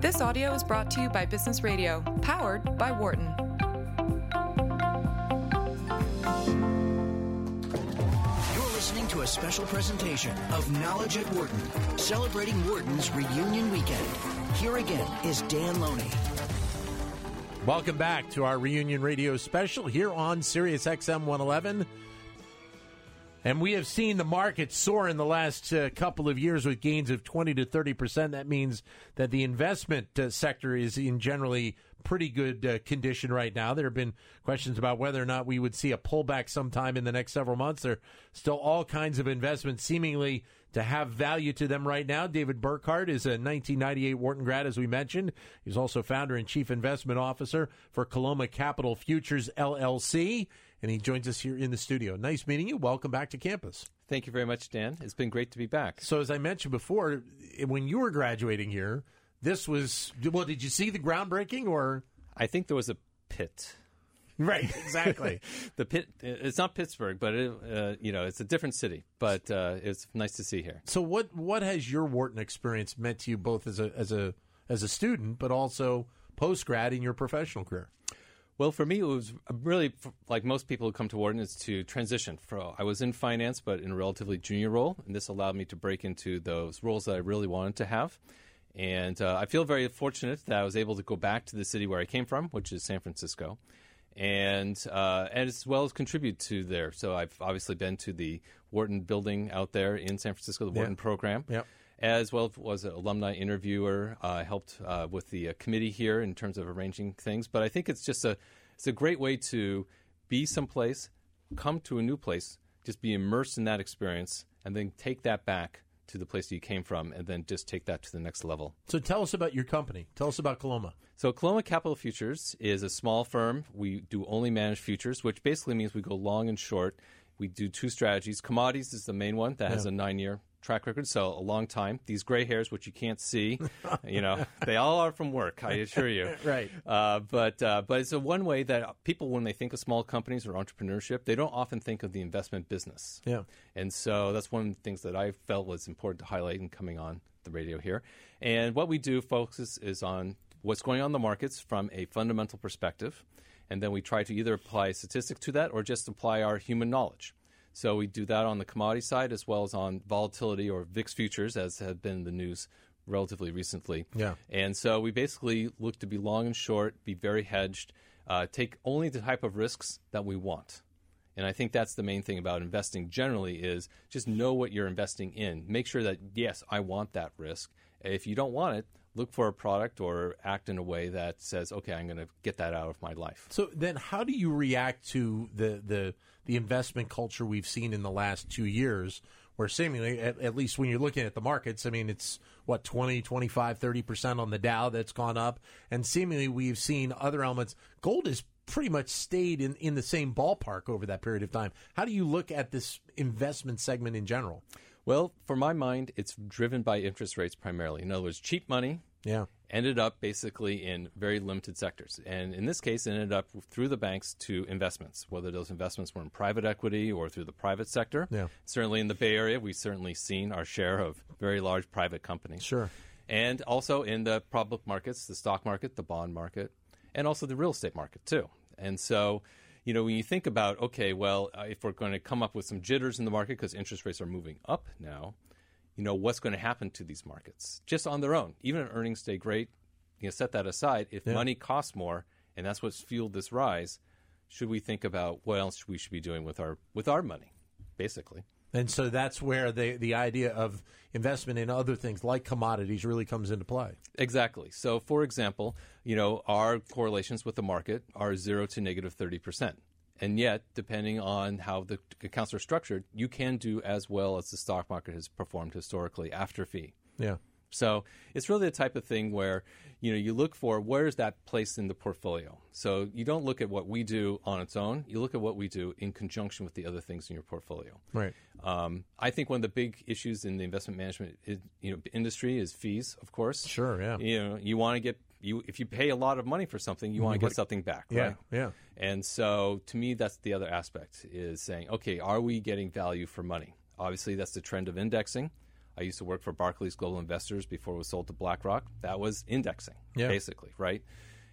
This audio is brought to you by Business Radio, powered by Wharton. Listening to a special presentation of Knowledge at Wharton, celebrating Wharton's reunion weekend. Here again is Dan Loney. Welcome back to our reunion radio special here on Sirius XM 111. And we have seen the market soar in the last couple of years with gains of 20 to 30%. That means that the investment sector is in generally pretty good condition right now. There have been questions about whether or not we would see a pullback sometime in the next several months. There are still all kinds of investments seemingly to have value to them right now. David Burkart is a 1998 Wharton grad, as we mentioned. He's also founder and chief investment officer for Coloma Capital Futures, LLC, and he joins us here in the studio. Nice meeting you. Welcome back to campus. Thank you very much, Dan. It's been great to be back. So as I mentioned before, when you were graduating here, this was, well, did you see the groundbreaking or? I think there was a pit. Right, exactly. The pit, it's not Pittsburgh, but it's a different city, but it's nice to see here. So what has your Wharton experience meant to you both as a student, but also post-grad in your professional career? Well, for me, it was really, like most people who come to Wharton, is to transition. I was in finance, but in a relatively junior role, and this allowed me to break into those roles that I really wanted to have. And I feel very fortunate that I was able to go back to the city where I came from, which is San Francisco, and as well as contribute to there. So I've obviously been to the Wharton building out there in San Francisco, the Wharton program, as well as an alumni interviewer. I helped with the committee here in terms of arranging things. But I think it's just it's a great way to be someplace, come to a new place, just be immersed in that experience, and then take that back to the place that you came from, and then just take that to the next level. So tell us about your company. Tell us about Coloma. So Coloma Capital Futures is a small firm. We do only manage futures, which basically means we go long and short. We do two strategies. Commodities is the main one that has a 9-year track record, so a long time. These gray hairs, which you can't see, they all are from work, I assure you. Right. But it's one way that people, when they think of small companies or entrepreneurship, they don't often think of the investment business. Yeah. And so that's one of the things that I felt was important to highlight in coming on the radio here. And what we do focuses is on what's going on in the markets from a fundamental perspective, and then we try to either apply statistics to that or just apply our human knowledge. So we do that on the commodity side as well as on volatility or VIX futures, as had been in the news relatively recently. Yeah. And so we basically look to be long and short, be very hedged, take only the type of risks that we want. And I think that's the main thing about investing generally is just know what you're investing in. Make sure that, yes, I want that risk. If you don't want it, look for a product or act in a way that says, okay, I'm going to get that out of my life. So then how do you react to the investment culture we've seen in the last 2 years where seemingly, at least when you're looking at the markets, I mean, it's what, 20, 25, 30% on the Dow that's gone up. And seemingly we've seen other elements. Gold has pretty much stayed in the same ballpark over that period of time. How do you look at this investment segment in general? Well, for my mind, it's driven by interest rates primarily. In other words, cheap money ended up basically in very limited sectors. And in this case, it ended up through the banks to investments, whether those investments were in private equity or through the private sector. Yeah. Certainly in the Bay Area, we've certainly seen our share of very large private companies. Sure. And also in the public markets, the stock market, the bond market, and also the real estate market too. And so, when you think about, okay, well, if we're going to come up with some jitters in the market because interest rates are moving up now, what's going to happen to these markets just on their own? Even if earnings stay great, set that aside. If money costs more, and that's what's fueled this rise, should we think about what else we should be doing with our money, basically? And so that's where the idea of investment in other things like commodities really comes into play. Exactly. So, for example, our correlations with the market are 0 to negative 30%. And yet, depending on how the accounts are structured, you can do as well as the stock market has performed historically after fee. Yeah. So it's really the type of thing where, you look for where is that placed in the portfolio. So you don't look at what we do on its own. You look at what we do in conjunction with the other things in your portfolio. Right. I think one of the big issues in the investment management industry is fees, of course. Sure, yeah. You want to get if you pay a lot of money for something, you want to get something back, right? Yeah. And so to me, that's the other aspect is saying, okay, are we getting value for money? Obviously, that's the trend of indexing. I used to work for Barclays Global Investors before it was sold to BlackRock. That was indexing, basically, right?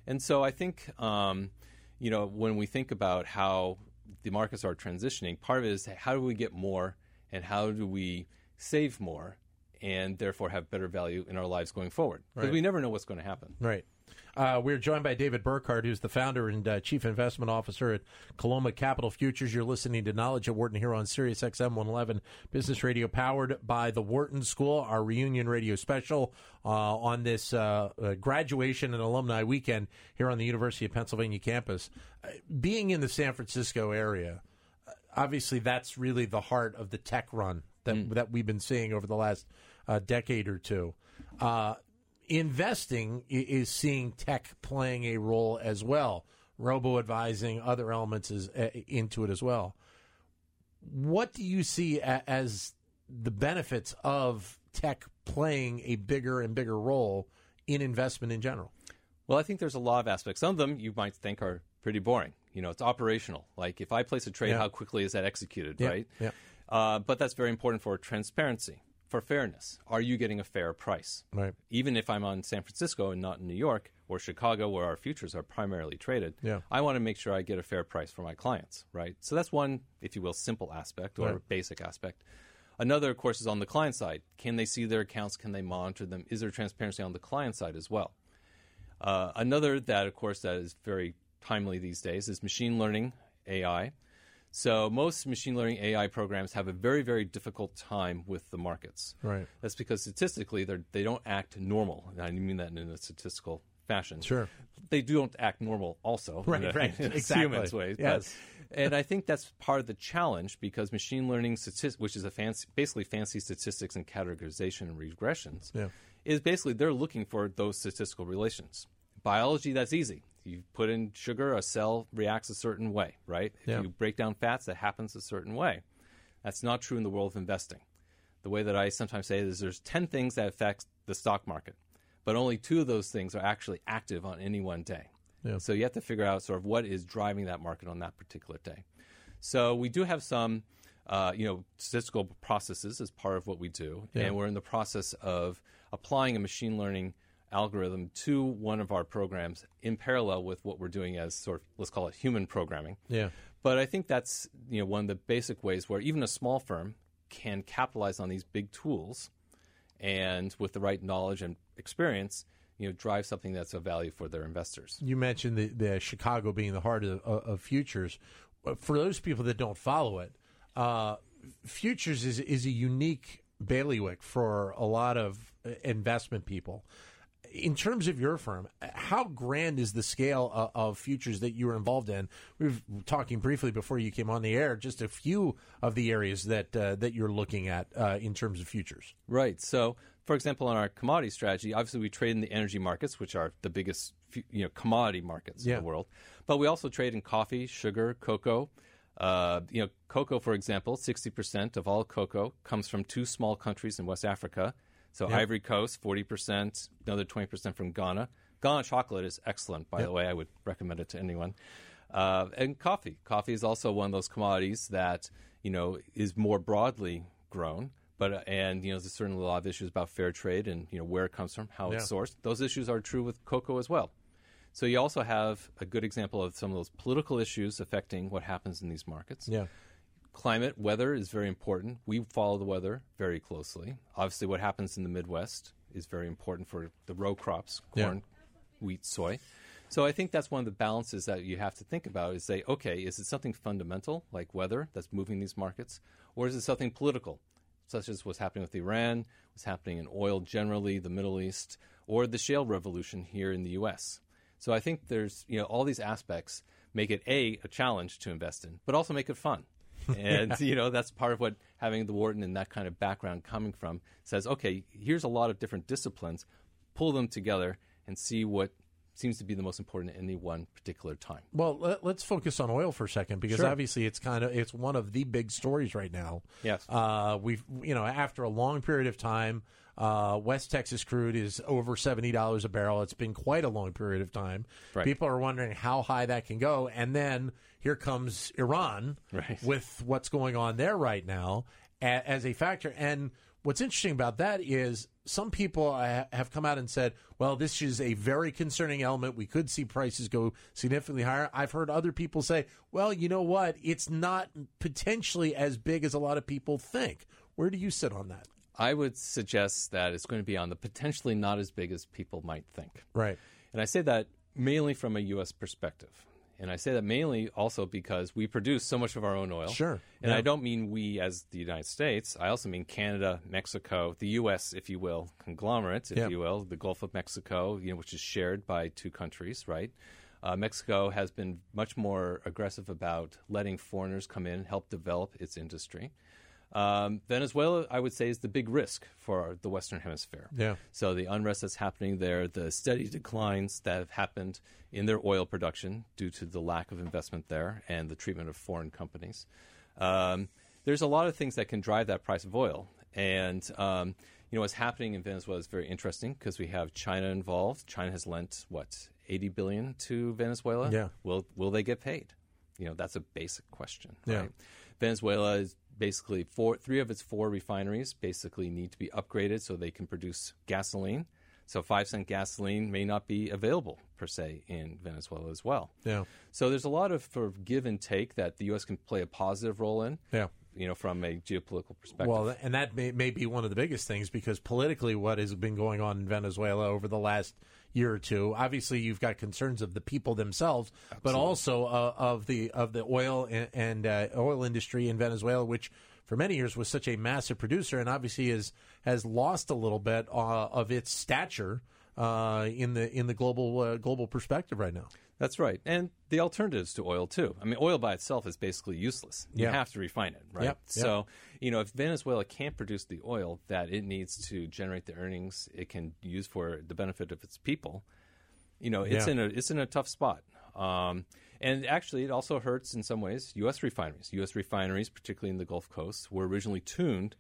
And so I think, you know, when we think about how the markets are transitioning, part of it is how do we get more and how do we save more and therefore have better value in our lives going forward? Because we never know what's going to happen. Right. We're joined by David Burkart, who's the founder and chief investment officer at Coloma Capital Futures. You're listening to Knowledge at Wharton here on Sirius XM 111 Business Radio, powered by the Wharton School, our reunion radio special on this graduation and alumni weekend here on the University of Pennsylvania campus. Being in the San Francisco area, obviously that's really the heart of the tech run that, that we've been seeing over the last decade or two. Investing is seeing tech playing a role as well. Robo-advising, other elements is into it as well. What do you see as the benefits of tech playing a bigger and bigger role in investment in general? Well, I think there's a lot of aspects. Some of them you might think are pretty boring. You know, it's operational. Like if I place a trade, how quickly is that executed, right? But that's very important for transparency. For fairness, are you getting a fair price? Right. Even if I'm on San Francisco and not in New York or Chicago where our futures are primarily traded, I want to make sure I get a fair price for my clients, right? So that's one, if you will, simple aspect or basic aspect. Another, of course, is on the client side. Can they see their accounts? Can they monitor them? Is there transparency on the client side as well? Another that, of course, that is very timely these days is machine learning, AI. So most machine learning AI programs have a very, very difficult time with the markets. Right. That's because statistically, they don't act normal. And I mean that in a statistical fashion. Sure. They don't act normal also. Right, exactly. Humans ways. Yes. But, and I think that's part of the challenge because machine learning, which is a fancy statistics and categorization and regressions, is basically they're looking for those statistical relations. Biology, that's easy. You put in sugar, a cell reacts a certain way, right? If you break down fats, that happens a certain way. That's not true in the world of investing. The way that I sometimes say it is there's 10 things that affect the stock market, but only 2 of those things are actually active on any one day. Yeah. So you have to figure out sort of what is driving that market on that particular day. So we do have some statistical processes as part of what we do, and we're in the process of applying a machine learning algorithm to one of our programs in parallel with what we're doing as sort of, let's call it human programming. Yeah. But I think that's, you know, one of the basic ways where even a small firm can capitalize on these big tools and with the right knowledge and experience, you know, drive something that's of value for their investors. You mentioned the Chicago being the heart of futures. For those people that don't follow it, futures is a unique bailiwick for a lot of investment people. In terms of your firm, how grand is the scale of futures that you were involved in? We were talking briefly before you came on the air, just a few of the areas that that you're looking at in terms of futures. Right. So, for example, on our commodity strategy, obviously we trade in the energy markets, which are the biggest commodity markets in the world. But we also trade in coffee, sugar, cocoa. Cocoa, for example, 60% of all cocoa comes from 2 small countries in West Africa. So Ivory Coast, 40%, another 20% from Ghana. Ghana chocolate is excellent, by the way. I would recommend it to anyone. And coffee. Coffee is also one of those commodities that, you know, is more broadly grown. But and, you know, there's certainly a lot of issues about fair trade and, you know, where it comes from, how it's sourced. Those issues are true with cocoa as well. So you also have a good example of some of those political issues affecting what happens in these markets. Yeah. Climate, weather is very important. We follow the weather very closely. Obviously, what happens in the Midwest is very important for the row crops, corn, wheat, soy. So I think that's one of the balances that you have to think about is say, okay, is it something fundamental like weather that's moving these markets? Or is it something political, such as what's happening with Iran, what's happening in oil generally, the Middle East, or the shale revolution here in the U.S.? So I think there's, you know, all these aspects make it, a challenge to invest in, but also make it fun. And, you know, that's part of what having the Wharton and that kind of background coming from says, okay, here's a lot of different disciplines, pull them together and see what seems to be the most important at any one particular time. Well, let's focus on oil for a second because obviously it's one of the big stories right now. Yes. We've, you know, after a long period of time, West Texas crude is over $70 a barrel. It's been quite a long period of time. Right. People are wondering how high that can go. And then here comes Iran with what's going on there right now as a factor. And What's interesting about that is some people have come out and said, well, this is a very concerning element. We could see prices go significantly higher. I've heard other people say, well, you know what? It's not potentially as big as a lot of people think. Where do you sit on that? I would suggest that it's going to be on the potentially not as big as people might think. Right. And I say that mainly from a U.S. perspective. And I say that mainly also because we produce so much of our own oil. Sure. And yeah. I don't mean we as the United States. I also mean Canada, Mexico, the U.S., if you will, conglomerate, if you will, the Gulf of Mexico, you know, which is shared by two countries, right? Mexico has been much more aggressive about letting foreigners come in, help develop its industry. Venezuela, I would say, is the big risk for the Western Hemisphere. Yeah. So the unrest that's happening there, the steady declines that have happened in their oil production due to the lack of investment there and the treatment of foreign companies. There's a lot of things that can drive that price of oil. And, you know, what's happening in Venezuela is very interesting because we have China involved. China has lent, what, $80 billion to Venezuela? Yeah. Will they get paid? You know, that's a basic question. Right? Yeah. Venezuela is... Basically, three of its four refineries basically need to be upgraded so they can produce gasoline. So 5-cent gasoline may not be available, per se, in Venezuela as well. Yeah. So there's a lot of give and take that the U.S. can play a positive role in. Yeah. You know, from a geopolitical perspective. Well, and that may be one of the biggest things because politically what has been going on in Venezuela over the last year or two, obviously you've got concerns of the people themselves, but also of the oil and oil industry in Venezuela, which for many years was such a massive producer and obviously has lost a little bit of its stature in the global perspective right now. That's right. And the alternatives to oil, too. I mean, oil by itself is basically useless. You have to refine it, right? Yep. So, you know, if Venezuela can't produce the oil that it needs to generate the earnings it can use for the benefit of its people, you know, it's in a tough spot. And actually, it also hurts in some ways U.S. refineries. U.S. refineries, particularly in the Gulf Coast, were originally tuned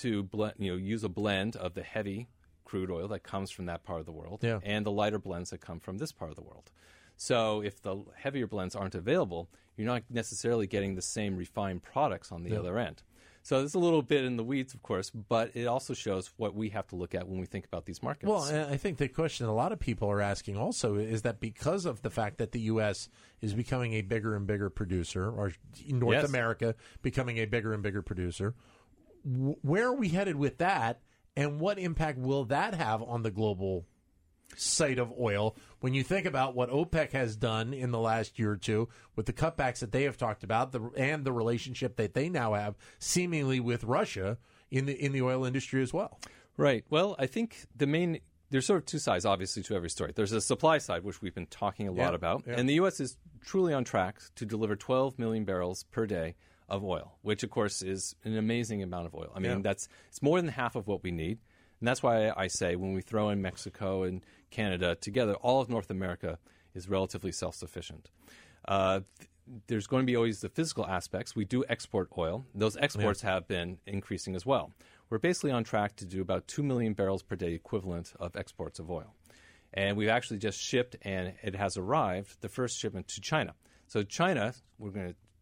to use a blend of the heavy crude oil that comes from that part of the world and the lighter blends that come from this part of the world. So if the heavier blends aren't available, you're not necessarily getting the same refined products on the other end. So there's a little bit in the weeds, of course, but it also shows what we have to look at when we think about these markets. Well, I think the question a lot of people are asking also is that because of the fact that the U.S. is becoming a bigger and bigger producer, or North America becoming a bigger and bigger producer, where are we headed with that, and what impact will that have on the global site of oil when you think about what OPEC has done in the last year or two with the cutbacks that they have talked about and the relationship that they now have seemingly with Russia in the oil industry as well? Right. Well, I think there's sort of two sides, obviously, to every story. There's a supply side, which we've been talking a lot about, and the U.S. is truly on track to deliver 12 million barrels per day of oil, which, of course, is an amazing amount of oil. I mean, it's more than half of what we need. And that's why I say when we throw in Mexico and Canada together, all of North America is relatively self-sufficient. There's going to be always the physical aspects. We do export oil. Those exports have been increasing as well. We're basically on track to do about 2 million barrels per day equivalent of exports of oil. And we've actually just shipped, and it has arrived, the first shipment to China. So China,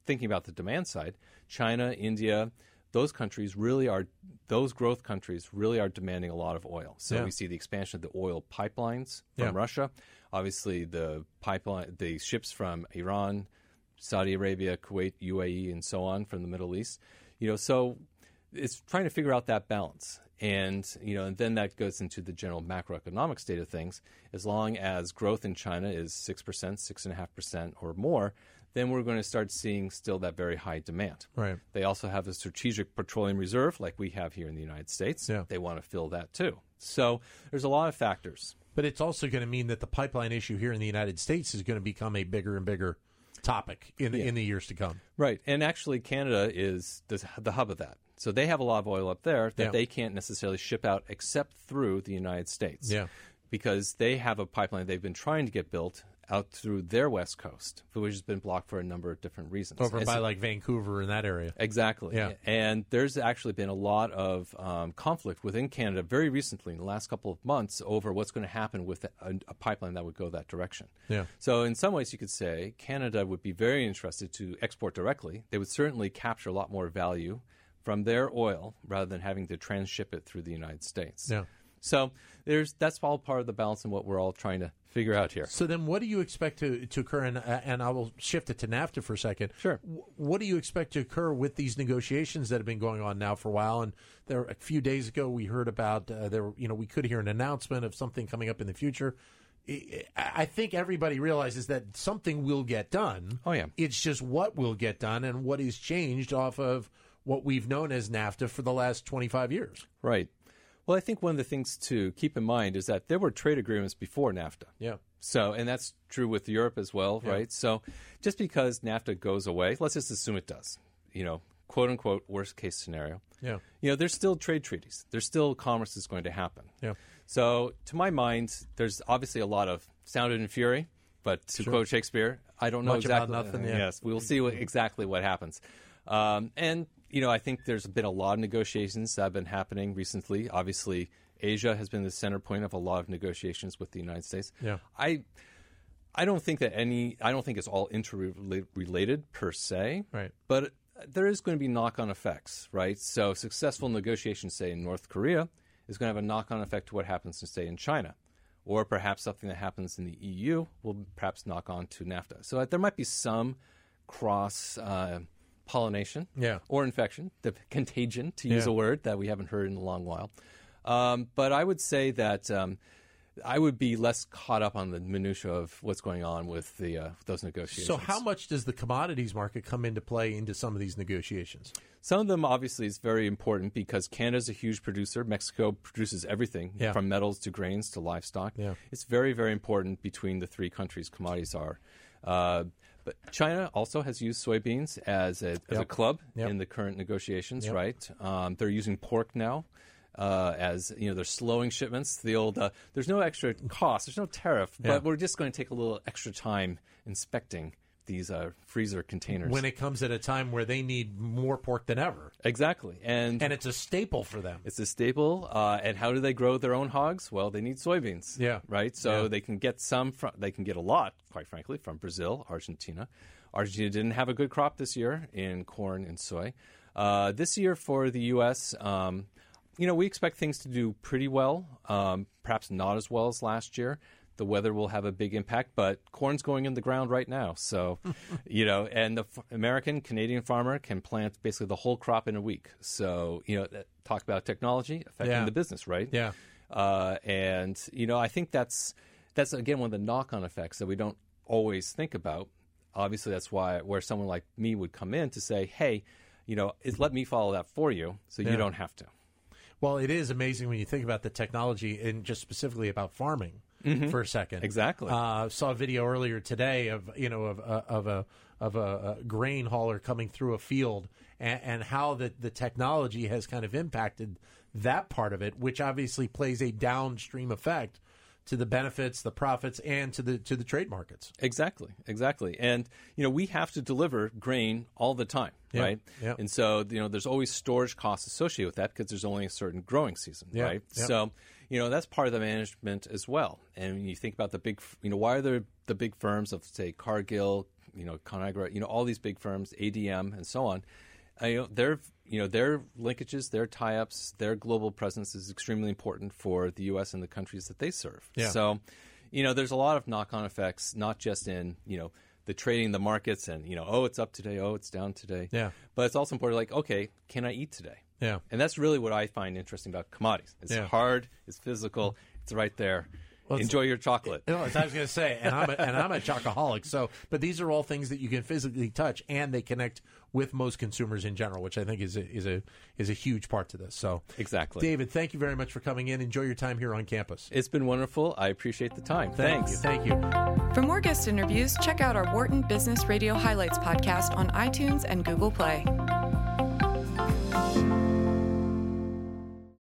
thinking about the demand side, China, India, those growth countries really are demanding a lot of oil. So we see the expansion of the oil pipelines from Russia. Obviously, the ships from Iran, Saudi Arabia, Kuwait, UAE, and so on from the Middle East. You know, so it's trying to figure out that balance. And, you know, and then that goes into the general macroeconomic state of things. As long as growth in China is 6%, 6.5% or more, then we're going to start seeing still that very high demand. Right. They also have a strategic petroleum reserve like we have here in the United States. Yeah. They want to fill that too. So there's a lot of factors. But it's also going to mean that the pipeline issue here in the United States is going to become a bigger and bigger topic in the years to come. Right. And actually Canada is the hub of that. So they have a lot of oil up there that they can't necessarily ship out except through the United States. Yeah. Because they have a pipeline they've been trying to get built out through their west coast, which has been blocked for a number of different reasons. Over by like Vancouver and that area. Exactly. Yeah. And there's actually been a lot of conflict within Canada very recently in the last couple of months over what's going to happen with a pipeline that would go that direction. Yeah. So in some ways you could say Canada would be very interested to export directly. They would certainly capture a lot more value from their oil rather than having to transship it through the United States. Yeah. So that's all part of the balance and what we're all trying to figure out here. So then what do you expect to occur, and I will shift it to NAFTA for a second. Sure. What do you expect to occur with these negotiations that have been going on now for a while? And there a few days ago we heard about, we could hear an announcement of something coming up in the future. I think everybody realizes that something will get done. Oh, yeah. It's just what will get done and what is changed off of what we've known as NAFTA for the last 25 years. Right. Well, I think one of the things to keep in mind is that there were trade agreements before NAFTA. Yeah. So, and that's true with Europe as well, yeah. Right? So, just because NAFTA goes away, let's just assume it does, quote unquote, worst case scenario. Yeah. There's still trade treaties, there's still commerce is going to happen. Yeah. So, to my mind, there's obviously a lot of sound and fury, but to quote Shakespeare, I don't know much exactly. About nothing, yeah. Yes, we'll see exactly what happens. I think there's been a lot of negotiations that have been happening recently. Obviously, Asia has been the center point of a lot of negotiations with the United States. Yeah. I don't think I don't think it's all interrelated per se. Right. But there is going to be knock-on effects, right? So successful negotiations, say, in North Korea is going to have a knock-on effect to what happens, say, in China. Or perhaps something that happens in the EU will perhaps knock on to NAFTA. So there might be some cross pollination, yeah, or infection, the contagion, to use a word that we haven't heard in a long while. But I would say that I would be less caught up on the minutia of what's going on with the those negotiations. So how much does the commodities market come into play into some of these negotiations? Some of them, obviously, is very important because Canada's a huge producer. Mexico produces everything, from metals to grains to livestock. Yeah. It's very, very important between the three countries commodities are. But China also has used soybeans as a club in the current negotiations, right? They're using pork now they're slowing shipments. The old there's no extra cost, there's no tariff, but we're just going to take a little extra time inspecting these freezer containers. When it comes at a time where they need more pork than ever. Exactly. And it's a staple for them. It's a staple. And how do they grow their own hogs? Well, they need soybeans. Yeah. Right? So they can get they can get a lot, quite frankly, from Brazil, Argentina. Argentina didn't have a good crop this year in corn and soy. This year for the U.S., we expect things to do pretty well, perhaps not as well as last year. The weather will have a big impact, but corn's going in the ground right now. So, and the American, Canadian farmer can plant basically the whole crop in a week. So, talk about technology affecting the business, right? Yeah. I think that's again, one of the knock-on effects that we don't always think about. Obviously, that's where someone like me would come in to say, hey, let me follow that for you so you don't have to. Well, it is amazing when you think about the technology and just specifically about farming. Mm-hmm. For a second, exactly. Saw a video earlier today of a grain hauler coming through a field and how the technology has kind of impacted that part of it, which obviously plays a downstream effect to the benefits, the profits, and to the trade markets. Exactly. And we have to deliver grain all the time, right? Yeah. And so there's always storage costs associated with that because there's only a certain growing season, right? Yeah. So. That's part of the management as well. And when you think about the big, why are there the big firms of, say, Cargill, Conagra, all these big firms, ADM and so on, their linkages, their tie-ups, their global presence is extremely important for the U.S. and the countries that they serve. Yeah. So, there's a lot of knock-on effects, not just in, the trading, the markets and, it's up today, it's down today. Yeah. But it's also important, like, okay, can I eat today? Yeah. And that's really what I find interesting about commodities. It's hard, it's physical, it's right there. Well, enjoy your chocolate. No, I was going to say, and I'm a chocoholic. So, but these are all things that you can physically touch, and they connect with most consumers in general, which I think is a huge part to this. So, exactly, David, thank you very much for coming in. Enjoy your time here on campus. It's been wonderful. I appreciate the time. Thank you. For more guest interviews, check out our Wharton Business Radio Highlights podcast on iTunes and Google Play.